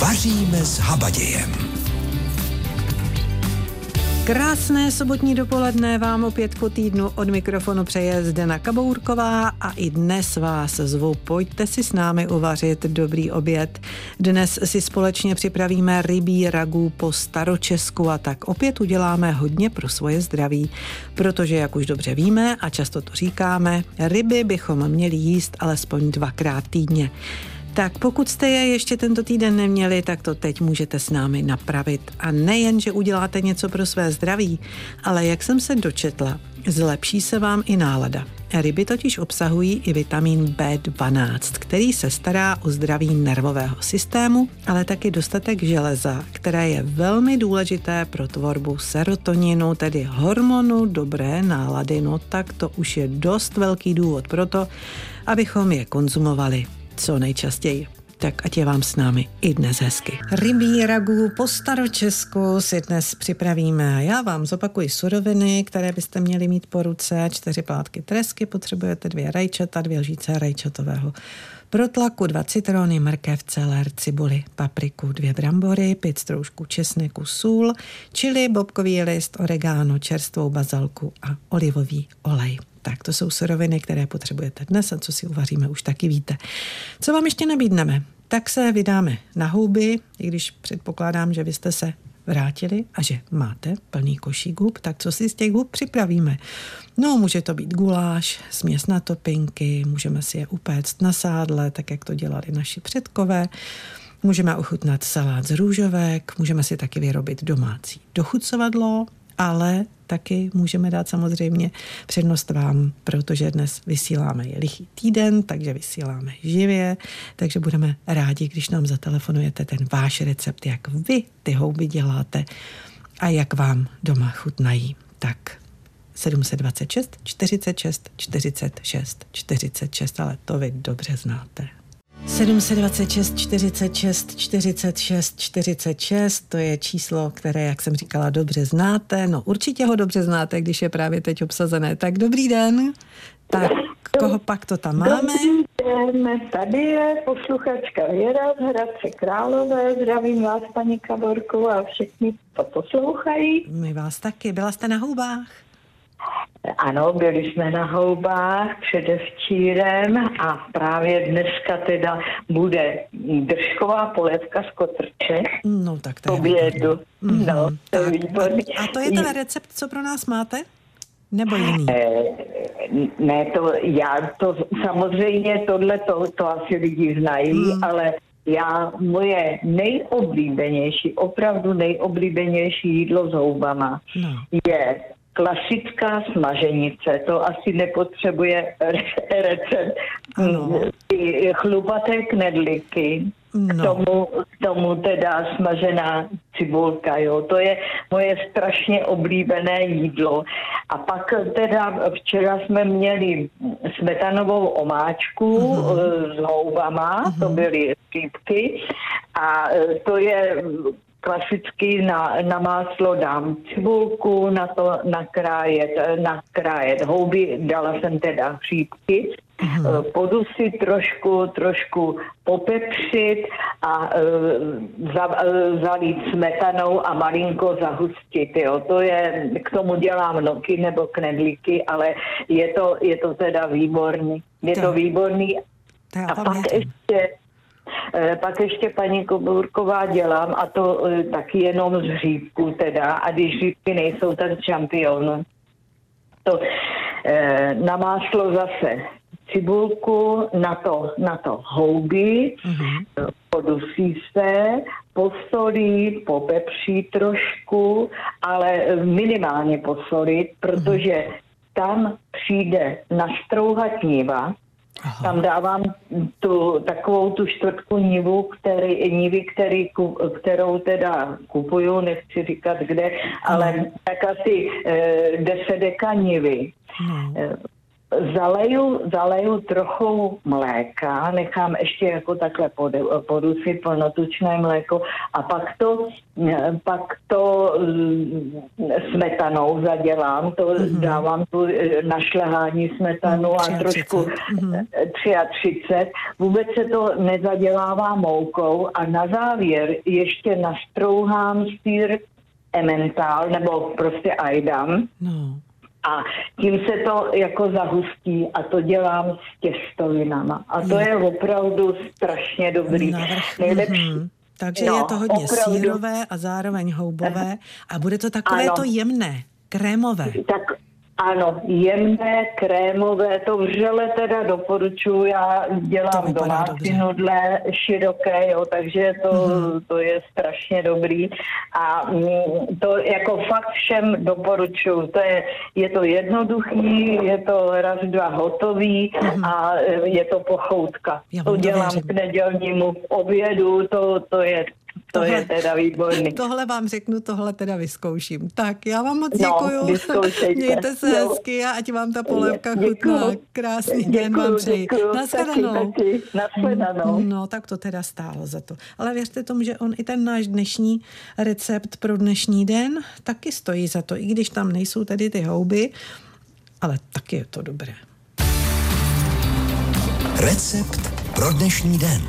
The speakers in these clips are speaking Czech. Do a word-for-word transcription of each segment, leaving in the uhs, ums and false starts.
Vaříme s habadějem. Krásné sobotní dopoledne vám opět po týdnu od mikrofonu přeje Zdena Kabourková a i dnes vás zvu. Pojďte si s námi uvařit dobrý oběd. Dnes si společně připravíme rybí ragu po staročesku a tak opět uděláme hodně pro svoje zdraví. Protože, jak už dobře víme a často to říkáme, ryby bychom měli jíst alespoň dvakrát týdně. Tak pokud jste je ještě tento týden neměli, tak to teď můžete s námi napravit. A nejen, že uděláte něco pro své zdraví, ale jak jsem se dočetla, zlepší se vám i nálada. Ryby totiž obsahují i vitamin bé dvanáct, který se stará o zdraví nervového systému, ale taky dostatek železa, které je velmi důležité pro tvorbu serotoninu, tedy hormonu dobré nálady. No tak to už je dost velký důvod pro to, abychom je konzumovali co nejčastěji. Tak ať je vám s námi i dnes hezky. Rybí ragu po staročesku si dnes připravíme. Já vám zopakuji suroviny, které byste měli mít po ruce. Čtyři plátky tresky, potřebujete dvě rajčata, dvě lžíce rajčatového protlaku, dva citrony, mrkev, celer, cibuli, papriku, dvě brambory, pět stroužků česneku, sůl, čili, bobkový list, oregano, čerstvou bazalku a olivový olej. Tak to jsou suroviny, které potřebujete dnes a co si uvaříme, už taky víte. Co vám ještě nabídneme? Tak se vydáme na houby, i když předpokládám, že vy jste se vrátili a že máte plný košík hub, tak co si z těch hub připravíme? No, může to být guláš, směs na topinky, můžeme si je upéct na sádle, tak jak to dělali naši předkové. Můžeme ochutnat salát z růžovek, můžeme si taky vyrobit domácí dochucovadlo, ale taky můžeme dát samozřejmě přednost vám, protože dnes vysíláme je lichý týden, takže vysíláme živě, takže budeme rádi, když nám zatelefonujete ten váš recept, jak vy ty houby děláte a jak vám doma chutnají. Tak sedm set dvacet šest, čtyřicet šest, čtyřicet šest, čtyřicet šest, ale to vy dobře znáte. sedm set dvacet šest, čtyřicet šest, čtyřicet šest, čtyřicet šest, to je číslo, které, jak jsem říkala, dobře znáte. No určitě ho dobře znáte, když je právě teď obsazené. Tak dobrý den. Tak koho pak to tam máme? Dobrý den, tady je posluchačka Věra z Hradce Králové. Zdravím vás, paní Kabourková, a všichni to poslouchají. My vás taky. Byla jste na houbách? Ano, byli jsme na houbách předevčírem a právě dneska teda bude držková polévka z kotrče. No tak to je výborný. Mm, no, to je výborný. A to je ten recept, co pro nás máte? Nebo jiný? Ne, to já to samozřejmě tohle to, to asi lidi znají, mm. ale já moje nejoblíbenější, opravdu nejoblíbenější jídlo s houbama no. je klasická smaženice, to asi nepotřebuje recept. Ano. Chlupaté knedlíky, no. k, tomu, k tomu teda smažená cibulka, jo. To je moje strašně oblíbené jídlo. A pak teda včera jsme měli smetanovou omáčku uh-huh. s houbama, uh-huh. to byly slípky a to je... Klasicky na, na máslo dám cibulku, na to nakrájet, nakrájet houby, dala jsem teda hřípky, mm-hmm. podusit trošku, trošku popepřit a za, zalít smetanou a malinko zahustit. Jo. To je, k tomu dělám noky nebo knedlíky, ale je to, je to teda výborný. Je to, to výborný. To a pak je. ještě... Pak ještě paní Kabourková dělám a to taky jenom z hřípků teda a když hřípky nejsou, tak šampion. To na máslo zase cibulku, na to, na to houby, mm-hmm. podusí se, posolí, popepří trošku, ale minimálně posolit, protože mm-hmm. tam přijde nastrouhat niva. Aha. Tam dávám tu, takovou tu čtvrtku nivu, který, nivy, který, kterou teda kupuju, nechci říkat kde, ale hmm. tak asi e, deset deka nivy. Hmm. Zaleju, zaleju trochu mléka, nechám ještě jako takhle podusit plnotučné mléko a pak to, pak to smetanou zadělám, to mm-hmm. dávám tu našlehání smetanu mm-hmm. a trošku mm-hmm. třicet tři. Vůbec se to nezadělává moukou a na závěr ještě nastrouhám sýr emmental nebo prostě ajdam. No. A tím se to jako zahustí a to dělám s těstovinama. A to je opravdu strašně dobrý. Navrch, nejlepší. Mm, takže no, je to hodně opravdu sýrové a zároveň houbové a bude to takové ano. to jemné, krémové. Tak ano, jemné, krémové, to vřele teda doporučuji, já dělám domácí nudle široké, jo, takže to, mm-hmm. to je strašně dobrý a to jako fakt všem doporučuji, to je, je to jednoduchý, je to raz, dva hotový mm-hmm. a je to pochoutka. To dělám k nedělnímu obědu, to, to je To tohle, je teda výborný. Tohle vám řeknu, tohle teda vyzkouším. Tak, já vám moc děkuju. No, mějte se no. hezky a ať vám ta polévka chutná. Krásný děkuju, den vám přeji. Nashledanou. Nashledanou. No, tak to teda stálo za to. Ale věřte tomu, že on i ten náš dnešní recept pro dnešní den taky stojí za to, i když tam nejsou tedy ty houby, ale taky je to dobré. Recept pro dnešní den.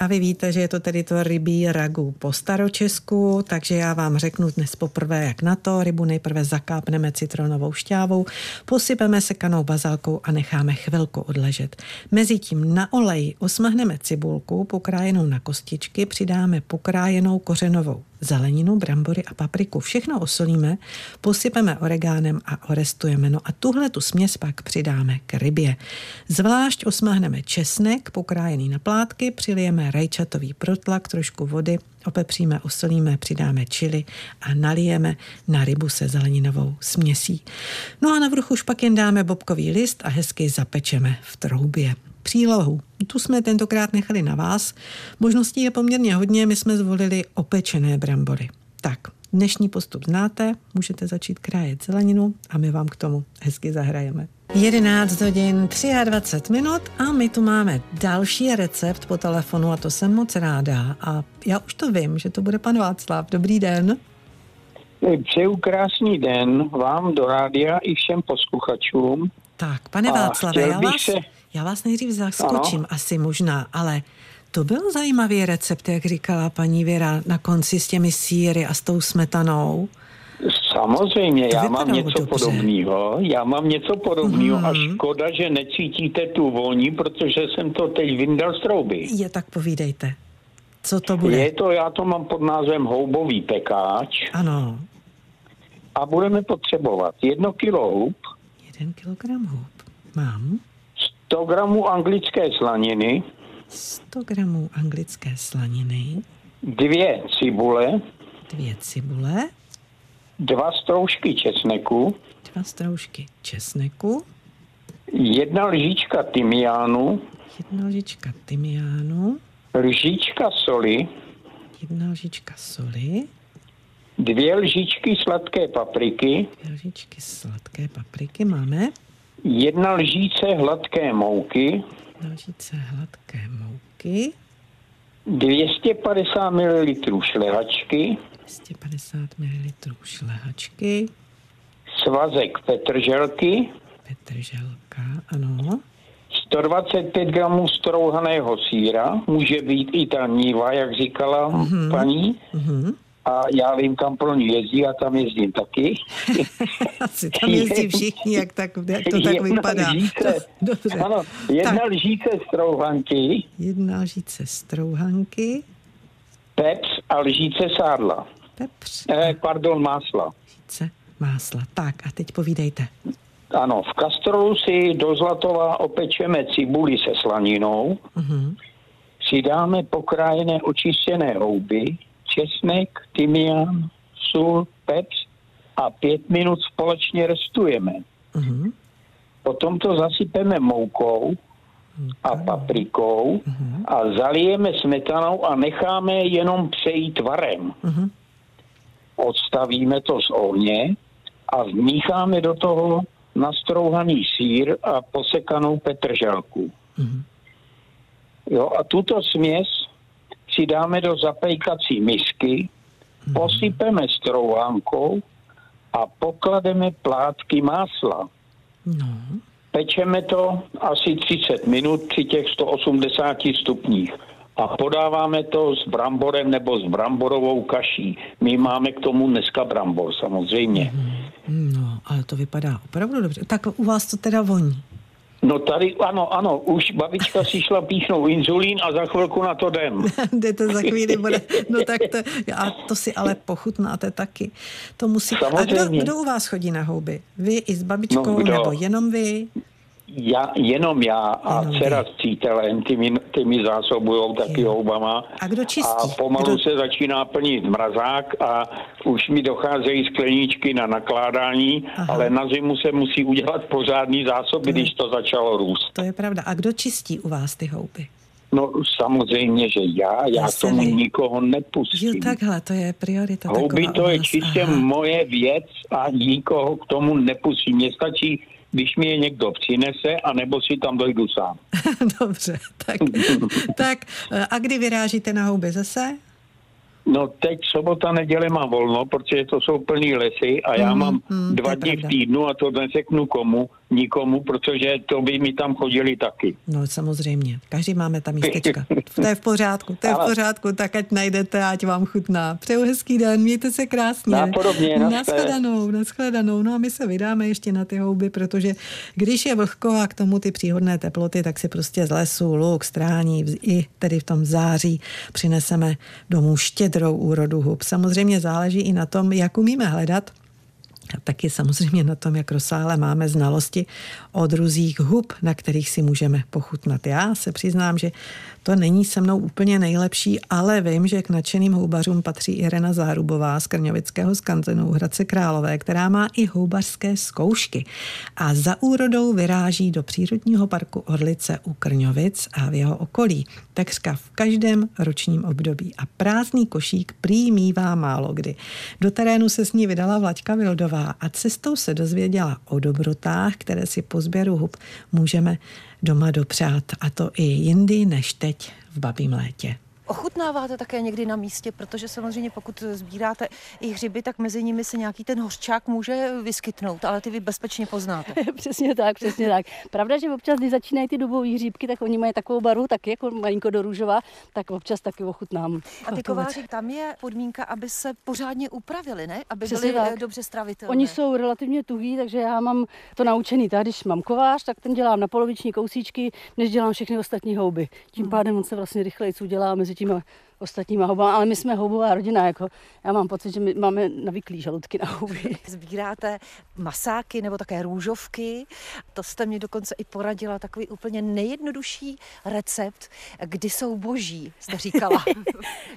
A vy víte, že je to tedy to rybí ragu po staročesku, takže já vám řeknu dnes poprvé, jak na to. Rybu nejprve zakápneme citronovou šťávou, posypeme sekanou bazálkou a necháme chvilku odležet. Mezitím na oleji osmahneme cibulku pokrájenou na kostičky, přidáme pokrájenou kořenovou zeleninu, brambory a papriku. Všechno osolíme, posypeme oregánem a orestujeme. No a tuhle tu směs pak přidáme k rybě. Zvlášť osmahneme česnek, pokrájený na plátky, přilijeme rajčatový protlak, trošku vody, opepříme, osolíme, přidáme chili a nalijeme na rybu se zeleninovou směsí. No a na vrchu už pak jen dáme bobkový list a hezky zapečeme v troubě. Přílohu. Tu jsme tentokrát nechali na vás. Možností je poměrně hodně, my jsme zvolili opečené brambory. Tak, dnešní postup znáte, můžete začít krájet zeleninu a my vám k tomu hezky zahrajeme. jedenáct hodin dvacet tři minut a my tu máme další recept po telefonu a to jsem moc ráda. A já už to vím, že to bude pan Václav. Dobrý den. Přeju krásný den vám do rádia i všem posluchačům. Tak, pane Václave, já vás... Se... Já vás nejdřív zaskočím, ano. asi možná, ale to byl zajímavý recept, jak říkala paní Věra, na konci s těmi sýry a s tou smetanou. Samozřejmě, já mám něco dobře. podobného, já mám něco podobného mm. a škoda, že necítíte tu vůni, protože jsem to teď vyndal z trouby. Je, tak povídejte, co to bude? Je to, já to mám pod názvem houbový pekáč. Ano. A budeme potřebovat jedno kilo hub. Jeden kilogram hub, mám. sto gramů anglické slaniny. sto gramů anglické slaniny. Dvě cibule. Dvě cibule. Dva stroužky česneku. Dva stroužky česneku. Jedna lžička tymiánu. Jedna lžička tymiánu. Lžička soli. Jedna lžička soli. Dvě lžičky sladké papriky. Dvě lžičky sladké papriky máme. Jedna lžíce hladké mouky. Jedna lžíce hladké mouky. dvě stě padesát mililitrů šlehačky. dvě stě padesát mililitrů šlehačky. Svazek petrželky. Petrželka, ano. sto dvacet pět gramů strouhaného sýra. Může být i ta níva, jak říkala mm-hmm. paní. Mm-hmm. A já vím, kam pro ní jezdí a tam jezdím taky. Asi tam jezdí všichni, jak, tak, jak to tak jedna vypadá. Lžíce, to, ano, jedna tak. lžíce strouhanky. Jedna lžíce strouhanky. Pepř a lžíce sádla. Pepř. Eh, pardon, másla. Lžíce másla. Tak a teď povídejte. Ano, v kastrolu si do zlatova opečeme cibuli se slaninou. Uh-huh. Přidáme pokrájené očištěné houby. Česnek, tymián, sůl, pepř a pět minut společně restujeme. Uh-huh. Potom to zasypeme moukou a paprikou uh-huh. a zalijeme smetanou a necháme jenom přejít varem. Uh-huh. Odstavíme to z ohně a vmícháme do toho nastrouhaný sýr a posekanou petržálku. Mm-hmm. Jo, a tuto směs si dáme do zapékací misky, mm-hmm. posypeme strouhankou a poklademe plátky másla. Mm-hmm. Pečeme to asi třicet minut při těch sto osmdesáti stupních a podáváme to s bramborem nebo s bramborovou kaší. My máme k tomu dneska brambor, samozřejmě. Mm, no, ale to vypadá opravdu dobře. Tak u vás to teda voní? No tady, ano, ano, už babička si šla píchnout inzulín a za chvilku na to jdem. Jdete za chvíli, bude, no tak to, a to si ale pochutnáte taky. To musí. A kdo, kdo u vás chodí na houby? Vy i s babičkou, no, nebo jenom vy? Já, jenom já a jenom dcera vy. S přítelem, ty mi, ty mi zásobujou taky je. Houbama. A kdo čistí? A pomalu kdo... se začíná plnit mrazák a už mi docházejí skleníčky na nakládání, aha. ale na zimu se musí udělat pořádný zásoby, když to začalo růst. To je pravda. A kdo čistí u vás ty houby? No samozřejmě, že já, já Jasně tomu vy. Nikoho nepustím. Jo, takhle, to je priorita. Houby to je čistě aha. moje věc a nikoho k tomu nepustím. Mně stačí, když mi je někdo přinese, anebo si tam dojdu sám. Dobře, tak, tak a kdy vyrážíte na houby zase? No teď sobota, neděle mám volno, protože to jsou plný lesy a já mm, mám mm, dva dny v týdnu a to neseknu komu, nikomu, protože to by mi tam chodili taky. No samozřejmě, každý máme tam místečka. To je v pořádku, to je v pořádku, tak ať najdete, ať vám chutná. Přeju hezký den, mějte se krásně. Nápodobně. Naschledanou, naschledanou. No a my se vydáme ještě na ty houby, protože když je vlhko a k tomu ty příhodné teploty, tak si prostě z lesu, luk, strání i tedy v tom září přineseme domů štědrou úrodu hub. Samozřejmě záleží i na tom, jak umíme hledat, a taky samozřejmě na tom, jak rozsáhle máme znalosti o druzích hub, na kterých si můžeme pochutnat. Já se přiznám, že to není se mnou úplně nejlepší, ale vím, že k nadšeným houbařům patří Irena Zárubová z Krňovického skanzenu u Hradce Králové, která má i houbařské zkoušky a za úrodou vyráží do přírodního parku Orlice u Krňovic a v jeho okolí, takřka v každém ročním období. A prázdný košík prý mívá málo kdy. Do terénu se s ní vydala Vlaďka Vildová a cestou se dozvěděla o dobrotách, které si po sběru hub můžeme doma dopřát, a to i jindy než teď v babím létě. Ochutnáváte také někdy na místě, protože samozřejmě pokud sbíráte i hřiby, tak mezi nimi se nějaký ten hořčák může vyskytnout, ale ty vy bezpečně poznáte. Přesně tak, přesně tak. Pravda, že občas, když začínají ty dubové hříbky, tak oni mají takovou barvu, taky jako malinko do růžová, tak občas taky ochutnám. A ty kováři, tam je podmínka, aby se pořádně upravili, ne? Aby přesně byli tak dobře stravitelné. Oni jsou relativně tuhý, takže já mám to naučený. Tak když mám kovář, tak ten dělám na poloviční kousíčky, než dělám všechny ostatní houby. Tím pádem on se vlastně rychleji udělá mezi těma ostatníma houbama, ale my jsme houbová rodina, jako já mám pocit, že my máme navyklý žaludky na houby. Sbíráte masáky nebo také růžovky, to jste mě dokonce i poradila, takový úplně nejjednodušší recept, kdy jsou boží, jste říkala.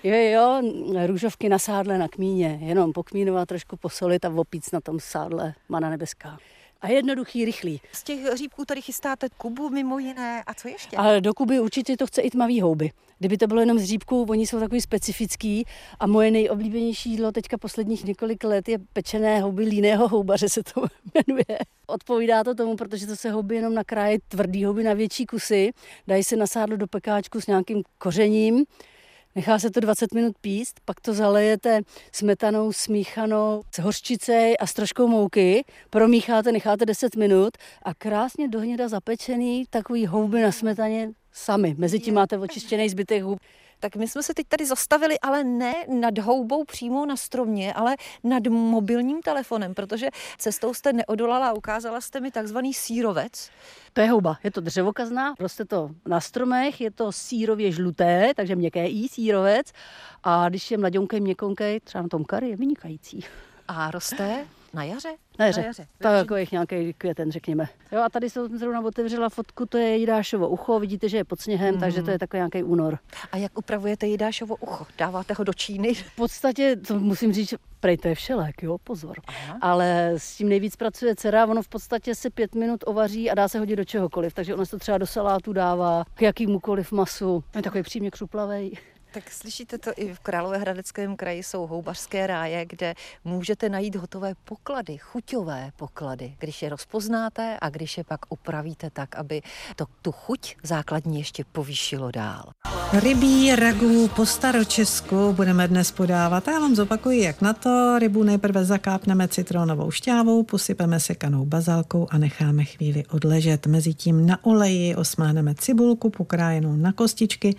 jo, jo, růžovky na sádle na kmíně, jenom pokmínovat, trošku posolit a opíc na tom sádle mana nebeská. A jednoduchý, rychlý. Z těch hříbků tady chystáte kubu mimo jiné a co ještě? Ale do kuby určitě to chce i tmavý houby. Kdyby to bylo jenom z hříbků, oni jsou takový specifický a moje nejoblíbenější jídlo teďka posledních několik let je pečené houby líného houbaře, se to jmenuje. Odpovídá to tomu, protože to se houby jenom nakrájí tvrdý houby na větší kusy, dají se na sádlo do pekáčku s nějakým kořením, nechá se to dvacet minut píst, pak to zalejete smetanou smíchanou s hořčicí a s troškou mouky, promícháte, necháte deset minut a krásně do hněda zapečený takový houby na smetaně sami. Mezi tím máte očištěný zbytek hub. Tak my jsme se teď tady zastavili, ale ne nad houbou přímo na stromě, ale nad mobilním telefonem, protože cestou jste neodolala a ukázala jste mi takzvaný sírovec. To je houba, je to dřevokazná, roste to na stromech, je to sírově žluté, takže měkké i sírovec. A když je mladěnkej, měkonkej, třeba na tom kary, je vynikající. A roste na jaře? Na jaře, na jaře. To je jako jich nějaký květen, řekněme. Jo, a tady jsem zrovna otevřela fotku, to je Jidášovo ucho, vidíte, že je pod sněhem, hmm. takže to je takový nějaký únor. A jak upravujete Jidášovo ucho? Dáváte ho do číny? V podstatě, to musím říct, prej to je všelek, jo, pozor. Aha. Ale s tím nejvíc pracuje dcera, ono v podstatě se pět minut ovaří a dá se hodit do čehokoliv, takže ono se to třeba do salátu dává, k jakýmukoliv masu. Je takový přímě křuplavej. Tak slyšíte to, i v Královéhradeckém kraji jsou houbařské ráje, kde můžete najít hotové poklady, chuťové poklady, když je rozpoznáte a když je pak upravíte tak, aby to tu chuť základní ještě povýšilo dál. Rybí ragu po staročesku budeme dnes podávat. Já vám zopakuji, jak na to. Rybu nejprve zakápneme citronovou šťávou, posypeme sekanou bazálkou a necháme chvíli odležet. Mezitím na oleji osmáneme cibulku pokrájenou na kostičky,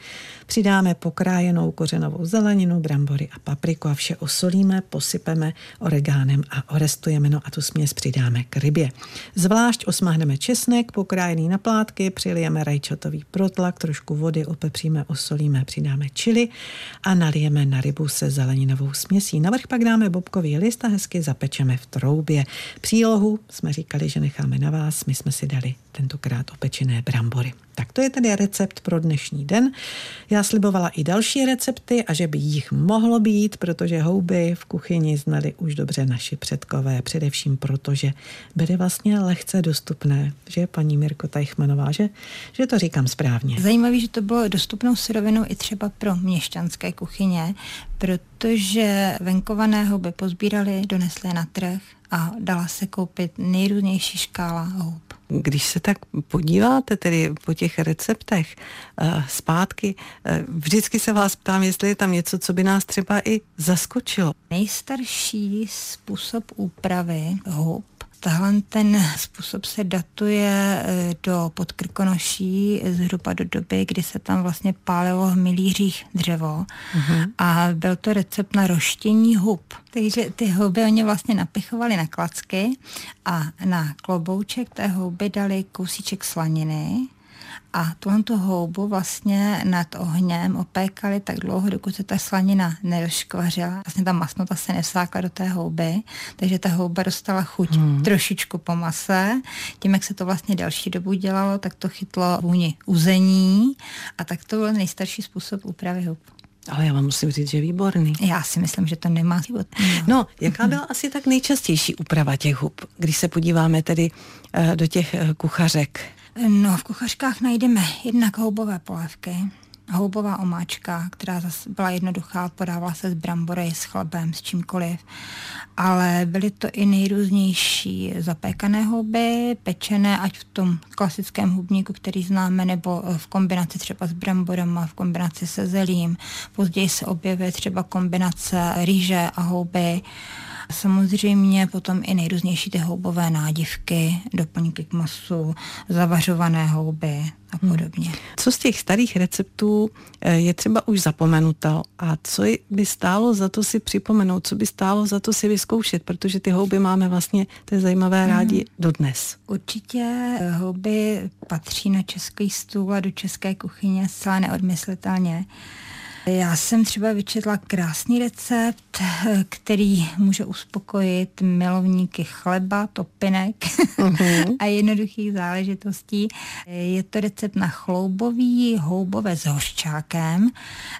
přidáme pokrájenou kořenovou zeleninu, brambory a papriku a vše osolíme, posypeme oregánem a orestujeme, no a tu směs přidáme k rybě. Zvlášť osmáhneme česnek pokrájený na plátky, přilijeme rajčatový protlak, trošku vody, opepříme, osolíme, přidáme chili a nalijeme na rybu se zeleninovou směsí. Navrch pak dáme bobkový list a hezky zapečeme v troubě. Přílohu jsme říkali, že necháme na vás, my jsme si dali tentokrát opečené brambory. Tak to je tedy recept pro dnešní den. Já slibovala i další recepty a že by jich mohlo být, protože houby v kuchyni znali už dobře naši předkové, především protože byly vlastně lehce dostupné, že paní Mirko Tajchmanová, že, že to říkám správně. Zajímavé, že to bylo dostupnou surovinou i třeba pro měšťanské kuchyně, protože venkované houby pozbírali, donesli na trh a dala se koupit nejrůznější škála houb. Když se tak podíváte tedy po těch receptech zpátky, vždycky se vás ptám, jestli je tam něco, co by nás třeba i zaskočilo. Nejstarší způsob úpravy houb, tahle ten způsob se datuje do Podkrkonoší zhruba do doby, kdy se tam vlastně pálilo v Milířích dřevo. Uhum. A byl to recept na roštění hub. Takže ty houby oni vlastně napichovali na klacky a na klobouček té houby dali kousíček slaniny a tuhletu houbu vlastně nad ohněm opékali tak dlouho, dokud se ta slanina nedoškvařila. Vlastně ta masnota se nevsákla do té houby, takže ta houba dostala chuť hmm. trošičku po mase. Tím, jak se to vlastně další dobu dělalo, tak to chytlo vůni uzení a tak to byl nejstarší způsob úpravy houb. Ale já vám musím říct, že je výborný. Já si myslím, že to nemá život. No, jaká byla asi tak nejčastější úprava těch hub, když se podíváme tedy uh, do těch uh, kuchařek? No, v kuchařkách najdeme jednak houbové polévky, houbová omáčka, která zase byla jednoduchá, podávala se s brambory, s chlebem, s čímkoliv, ale byly to i nejrůznější zapékané houby, pečené, ať v tom klasickém hubníku, který známe, nebo v kombinaci třeba s bramborama, v kombinaci se zelím. Později se objevuje třeba kombinace rýže a houby. Samozřejmě potom i nejrůznější ty houbové nádivky, doplňky k masu, zavařované houby a podobně. Hmm. Co z těch starých receptů je třeba už zapomenuto a co by stálo za to si připomenout, co by stálo za to si vyzkoušet, protože ty houby máme vlastně, to je zajímavé, rádi hmm. dodnes. Určitě houby patří na český stůl a do české kuchyně zcela neodmyslitelně. Já jsem třeba vyčetla krásný recept, který může uspokojit milovníky chleba, topinek mm-hmm. a jednoduchých záležitostí. Je to recept na chloubový houbové s hořčákem.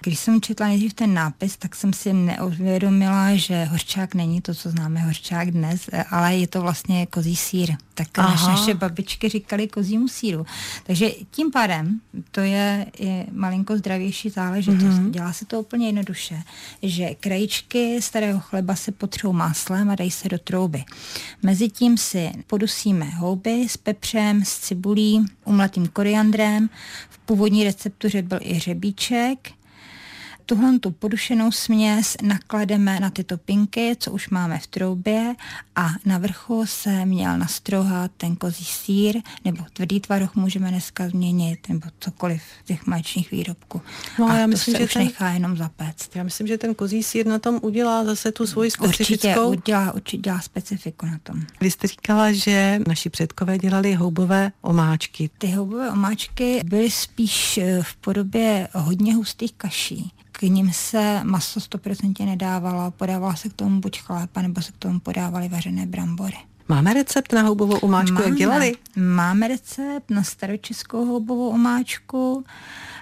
Když jsem četla nejdřív ten nápis, tak jsem si neuvědomila, že hořčák není to, co známe hořčák dnes, ale je to vlastně kozí sýr. Tak naše, naše babičky říkaly kozímu sýru. Takže tím pádem to je malinko zdravější záležitost. Mm-hmm. Dělá se to úplně jednoduše, že krajičky starého chleba se potřou máslem a dají se do trouby. Mezitím si podusíme houby s pepřem, s cibulí, umletým koriandrem. V původní receptuře byl i hřebíček. Tuhle tu podušenou směs naklademe na ty topinky, co už máme v troubě, a na vrchu se měl nastrouhat ten kozí sýr, nebo tvrdý tvaroh můžeme dneska změnit, nebo cokoliv těch mléčných výrobků. No, a já to myslím, se že už ten, nechá jenom zapéct. Já myslím, že ten kozí sýr na tom udělá zase tu svoji specifickou. Určitě, udělá, určitě dělá specifiku na tom. Vy jste říkala, že naši předkové dělali houbové omáčky. Ty houbové omáčky byly spíš v podobě hodně hustých kaší. K nim se maso sto procent nedávalo, podávala se k tomu buď chléb, nebo se k tomu podávaly vařené brambory. Máme recept na houbovou omáčku, Máme. jak dělali? Máme recept na staročeskou houbovou omáčku.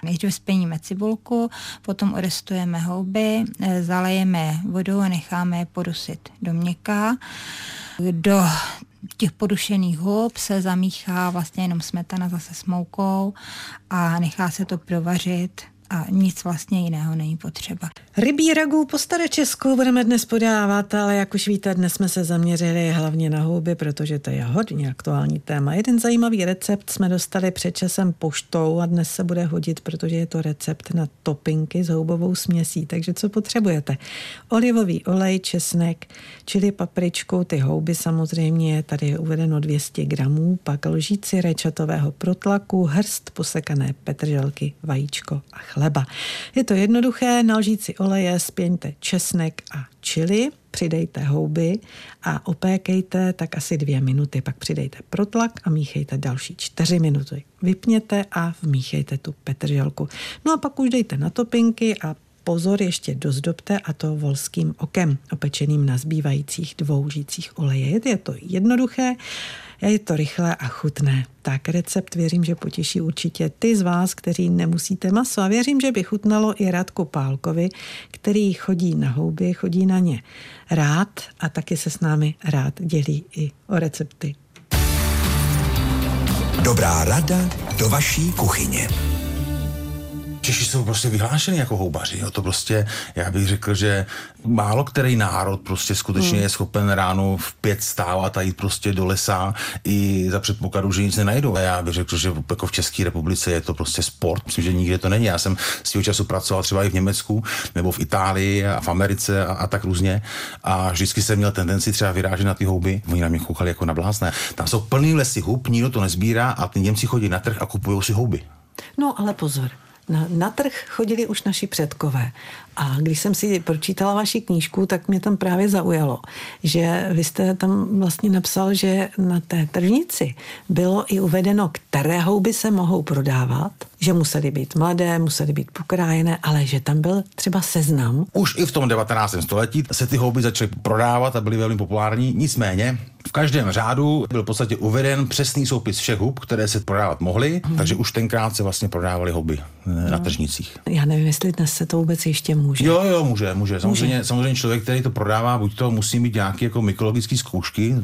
Nejdřív spěníme cibulku, potom orestujeme houby, zalejeme je vodou a necháme je podusit do měkka. Do těch podušených hub se zamíchá vlastně jenom smetana zase s moukou a nechá se to provařit. a nic vlastně jiného není potřeba. Rybí ragu po staročesku budeme dnes podávat, ale jak už víte, dnes jsme se zaměřili hlavně na houby, protože to je hodně aktuální téma. Jeden zajímavý recept jsme dostali před časem poštou a dnes se bude hodit, protože je to recept na topinky s houbovou směsí. Takže co potřebujete? Olivový olej, česnek, čili papričku, ty houby samozřejmě, tady je uvedeno dvě stě gramů, pak lžíci rajčatového protlaku, hrst posekané petrželky, vajíčko a chleba. Je to jednoduché, na lžíci oleje spěňte česnek a chili, přidejte houby a opékejte tak asi dvě minuty, pak přidejte protlak a míchejte další čtyři minuty. Vypněte a vmíchejte tu petrželku. No a pak už dejte na topinky a pozor, ještě dozdobte, a to volským okem, opečeným na zbývajících dvou lžících oleje. Je to jednoduché, je to rychlé a chutné. Tak recept věřím, že potěší určitě ty z vás, kteří nemusíte maso, a věřím, že by chutnalo i Radku Pálkovi, který chodí na houby, chodí na ně rád a taky se s námi rád dělí i o recepty. Dobrá rada do vaší kuchyně. Češi jsou prostě vyhlášeni jako houbaři. Jo. To prostě, já bych řekl, že málo který národ prostě skutečně hmm. je schopen ráno v pět stávat a jít prostě do lesa i za předpokladu, že nic nenajdou. Já bych řekl, že jako v České republice je to prostě sport. Myslím, že nikde to není. Já jsem svýho času pracoval třeba i v Německu nebo v Itálii a v Americe a, a tak různě. A vždycky jsem měl tendenci třeba vyrážet na ty houby. Oni na mě koukali jako na blázné. Tam jsou plný lesy hub, nikdo to nezbírá a ty Němci chodí na trh a kupují si houby. No, ale pozor. Na, na trh chodili už naši předkové. A když jsem si pročítala vaši knížku, tak mě tam právě zaujalo, že vy jste tam vlastně napsal, že na té tržnici bylo i uvedeno, které houby se mohou prodávat, že musely být mladé, musely být pokrájené, ale že tam byl třeba seznam. Už i v tom devatenáctém století se ty houby začaly prodávat a byly velmi populární, nicméně v každém řádu byl v podstatě uveden přesný soupis všech hub, které se prodávat mohly, hmm. takže už tenkrát se vlastně prodávaly houby hmm. na tržnicích. Já nevím, jestli dnes se to vůbec ještě může. Jo, jo, může, může. Samozřejmě, může. samozřejmě člověk, který to prodává, buď to musí mít nějaké jako mykologické zkoušky,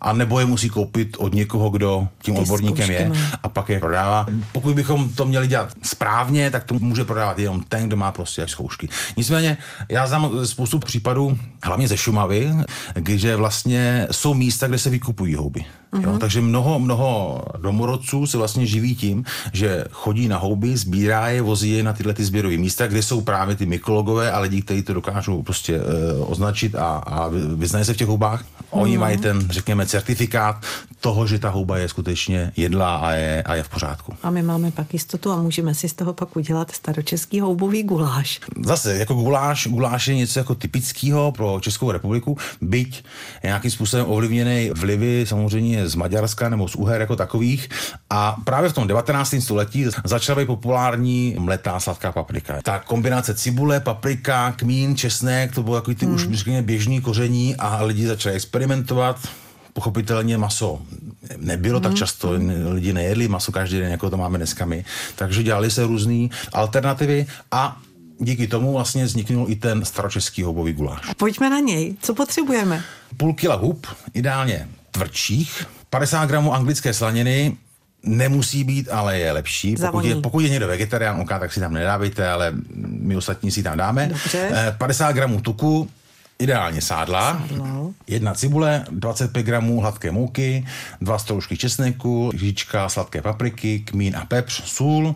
anebo je musí koupit od někoho, kdo tím Ty odborníkem je má. A pak je prodává. Pokud bychom to měli dělat správně, tak to může prodávat jenom ten, kdo má prostě až zkoušky. Nicméně já znám spoustu případů, hlavně ze Šumavy, kde vlastně jsou místa, kde se vykupují houby. Mm-hmm. Jo, takže mnoho, mnoho domorodců se vlastně živí tím, že chodí na houby, sbírá je, vozí je na tyhle ty sběrové místa, kde jsou právě ty mykologové a lidi, kteří to dokážou prostě e, označit a, a vyznají se v těch houbách. Oni mm-hmm. mají ten, řekněme, certifikát toho, že ta houba je skutečně jedlá a je, a je v pořádku. A my máme pak jistotu a můžeme si z toho pak udělat staročeský houbový guláš. Zase, jako guláš, guláš je něco jako typického pro Českou republiku, byť nějakým způsobem ovlivněný vlivy samozřejmě z Maďarska nebo z Uher jako takových. A právě v tom devatenáctém století začala být populární mletá sladká paprika. Ta kombinace cibule, paprika, kmín, česnek, to bylo takový ty hmm. už běžný běžné koření a lidi začali experimentovat. Pochopitelně maso nebylo hmm. tak často, lidi nejedli maso každý den, jako to máme dneska my. Takže dělali se různé alternativy a díky tomu vlastně vzniknul i ten staročeský houbový guláš. Pojďme na něj, co potřebujeme? Půl kila hub, ideálně tvrdších, padesát gramů anglické slaniny, nemusí být, ale je lepší. Pokud je, pokud je někdo vegetarián, oká, tak si tam nedávejte, ale my ostatní si tam dáme. Dobře. padesát gramů tuku, ideálně sádla, sádla, jedna cibule, dvacet pět gramů hladké mouky, dva stroužky česneku, lžička sladké papriky, kmín a pepř, sůl,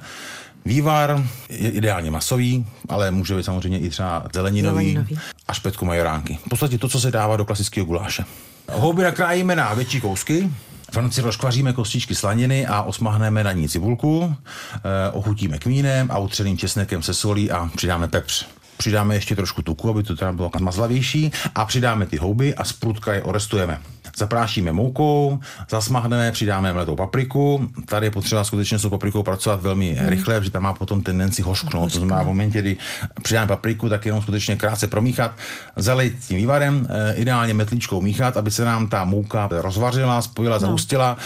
vývar, ideálně masový, ale může být samozřejmě i třeba zeleninový, zeleninový. a špetku majoránky. V podstatě to, co se dává do klasického guláše. Houby nakrájíme na větší kousky, v rámci rozkvaříme kostičky slaniny a osmahneme na ní cibulku, eh, ochutíme kmínem a utřeným česnekem se solí a přidáme pepř. Přidáme ještě trošku tuku, aby to teda bylo mazlavější, a přidáme ty houby a sprutka je orestujeme. Zaprášíme moukou, zasmahneme, přidáme mletou papriku. Tady je potřeba skutečně s paprikou pracovat velmi hmm. rychle, protože tam má potom tendenci hořknout. To znamená v momentě, kdy přidáme papriku, tak jenom skutečně krátce promíchat, zalejt tím vývarem, ideálně metličkou míchat, aby se nám ta mouka rozvařila, spojila, no. zahustila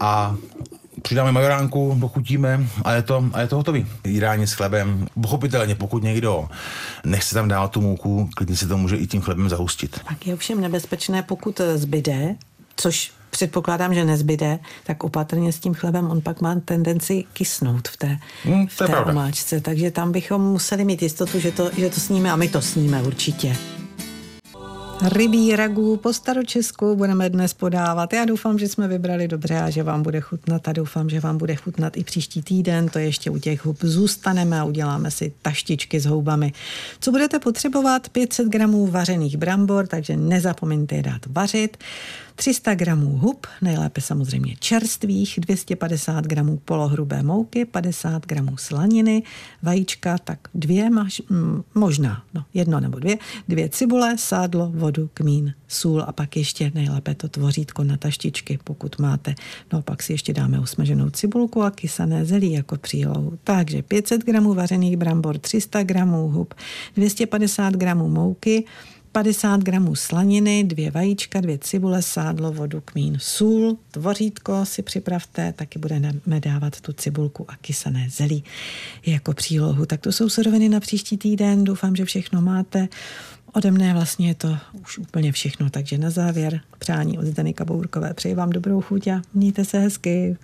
a přidáme majoránku, dochutíme a je to, a je to hotový. Ideálně s chlebem. Pochopitelně, pokud někdo nechce tam dát tu mouku, klidně si to může i tím chlebem zahustit. Tak je ovšem nebezpečné, pokud zbyde, což předpokládám, že nezbyde, tak opatrně s tím chlebem, on pak má tendenci kysnout v té, mm, v té omáčce. Takže tam bychom museli mít jistotu, že to, že to sníme, a my to sníme určitě. Rybí ragu po staročesku budeme dnes podávat. Já doufám, že jsme vybrali dobře a že vám bude chutnat, a doufám, že vám bude chutnat i příští týden. To ještě u těch hub zůstaneme a uděláme si taštičky s houbami. Co budete potřebovat? pět set gramů vařených brambor, takže nezapomeňte je dát vařit. tři sta gramů hub, nejlépe samozřejmě čerstvých, dvě stě padesát gramů polohrubé mouky, padesát gramů slaniny, vajíčka, tak dvě, maž, mm, možná, no, jedno nebo dvě, dvě cibule, sádlo, vodu, kmín, sůl a pak ještě nejlépe to tvořítko na taštičky, pokud máte. No a pak si ještě dáme usmaženou cibulku a kysané zelí jako přílohu. Takže pět set gramů vařených brambor, tři sta gramů hub, dvě stě padesát gramů mouky, padesát gramů slaniny, dvě vajíčka, dvě cibule, sádlo, vodu, kmín, sůl, tvořítko si připravte, taky budeme dávat tu cibulku a kysané zelí jako přílohu. Tak to jsou suroviny na příští týden, doufám, že všechno máte. Ode mne vlastně je to už úplně všechno, takže na závěr přání od Zdeny Kabourkové. Přeji vám dobrou chuť a mějte se hezky.